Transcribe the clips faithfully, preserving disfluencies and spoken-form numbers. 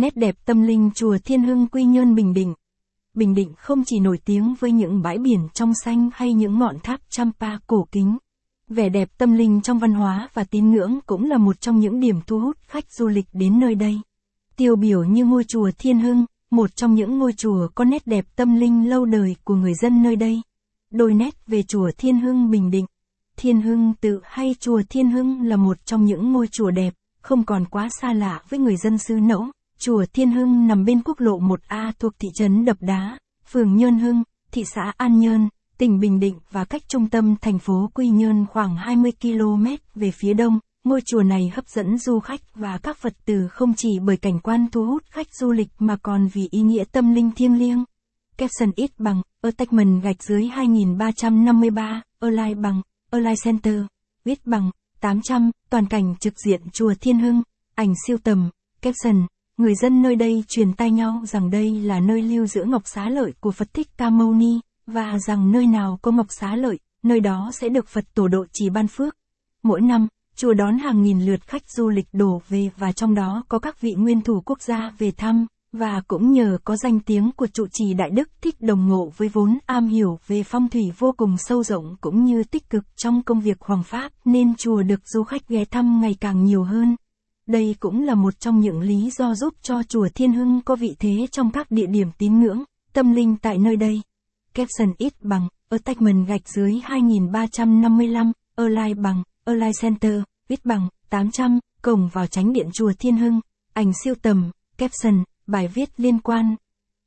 Nét đẹp tâm linh chùa Thiên Hưng Quy Nhơn Bình Định. Bình Định không chỉ nổi tiếng với những bãi biển trong xanh hay những ngọn tháp Champa cổ kính. Vẻ đẹp tâm linh trong văn hóa và tín ngưỡng cũng là một trong những điểm thu hút khách du lịch đến nơi đây. Tiêu biểu như ngôi chùa Thiên Hưng, một trong những ngôi chùa có nét đẹp tâm linh lâu đời của người dân nơi đây. Đôi nét về chùa Thiên Hưng Bình Định. Thiên Hưng tự hay chùa Thiên Hưng là một trong những ngôi chùa đẹp, không còn quá xa lạ với người dân xứ Nẫu. Chùa Thiên Hưng nằm bên quốc lộ một A thuộc thị trấn Đập Đá, phường Nhơn Hưng, thị xã An Nhơn, tỉnh Bình Định và cách trung tâm thành phố Quy Nhơn khoảng hai mươi ki lô mét về phía đông. Ngôi chùa này hấp dẫn du khách và các Phật tử không chỉ bởi cảnh quan thu hút khách du lịch mà còn vì ý nghĩa tâm linh thiêng liêng. Caption ít bằng, attachment gạch dưới hai nghìn ba trăm năm mươi ba, online bằng, online center, viết bằng, tám trăm, toàn cảnh trực diện chùa Thiên Hưng, ảnh siêu tầm, caption. Người dân nơi đây truyền tai nhau rằng đây là nơi lưu giữ ngọc xá lợi của Phật Thích Ca Mâu Ni, và rằng nơi nào có ngọc xá lợi, nơi đó sẽ được Phật Tổ độ trì ban phước. Mỗi năm, chùa đón hàng nghìn lượt khách du lịch đổ về và trong đó có các vị nguyên thủ quốc gia về thăm, và cũng nhờ có danh tiếng của trụ trì Đại Đức Thích Đồng Ngộ với vốn am hiểu về phong thủy vô cùng sâu rộng cũng như tích cực trong công việc hoằng pháp nên chùa được du khách ghé thăm ngày càng nhiều hơn. Đây cũng là một trong những lý do giúp cho chùa Thiên Hưng có vị thế trong các địa điểm tín ngưỡng, tâm linh tại nơi đây. Caption ít bằng, attachment gạch dưới hai nghìn ba trăm năm mươi lăm, online bằng, online center, viết bằng, tám trăm, cổng vào chánh điện chùa Thiên Hưng, ảnh siêu tầm, caption, bài viết liên quan.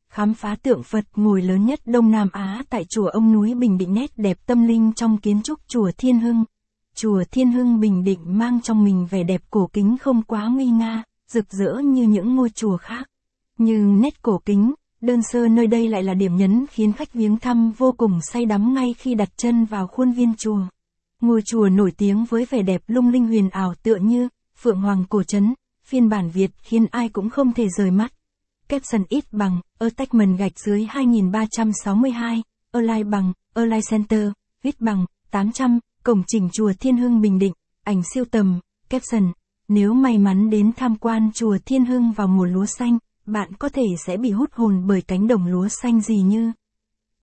Khám phá tượng Phật ngồi lớn nhất Đông Nam Á tại chùa Ông Núi Bình Định. Nét đẹp tâm linh trong kiến trúc chùa Thiên Hưng. Chùa Thiên Hưng Bình Định mang trong mình vẻ đẹp cổ kính không quá nguy nga, rực rỡ như những ngôi chùa khác. Nhưng nét cổ kính, đơn sơ nơi đây lại là điểm nhấn khiến khách viếng thăm vô cùng say đắm ngay khi đặt chân vào khuôn viên chùa. Ngôi chùa nổi tiếng với vẻ đẹp lung linh huyền ảo tựa như Phượng Hoàng Cổ Trấn, phiên bản Việt khiến ai cũng không thể rời mắt. Caption ít bằng, attachment gạch dưới hai nghìn ba trăm sáu mươi hai, online bằng, online center, viết bằng, tám trăm. Cổng trình chùa Thiên Hưng Bình Định, ảnh siêu tầm, caption. Nếu may mắn đến tham quan chùa Thiên Hưng vào mùa lúa xanh, bạn có thể sẽ bị hút hồn bởi cánh đồng lúa xanh gì như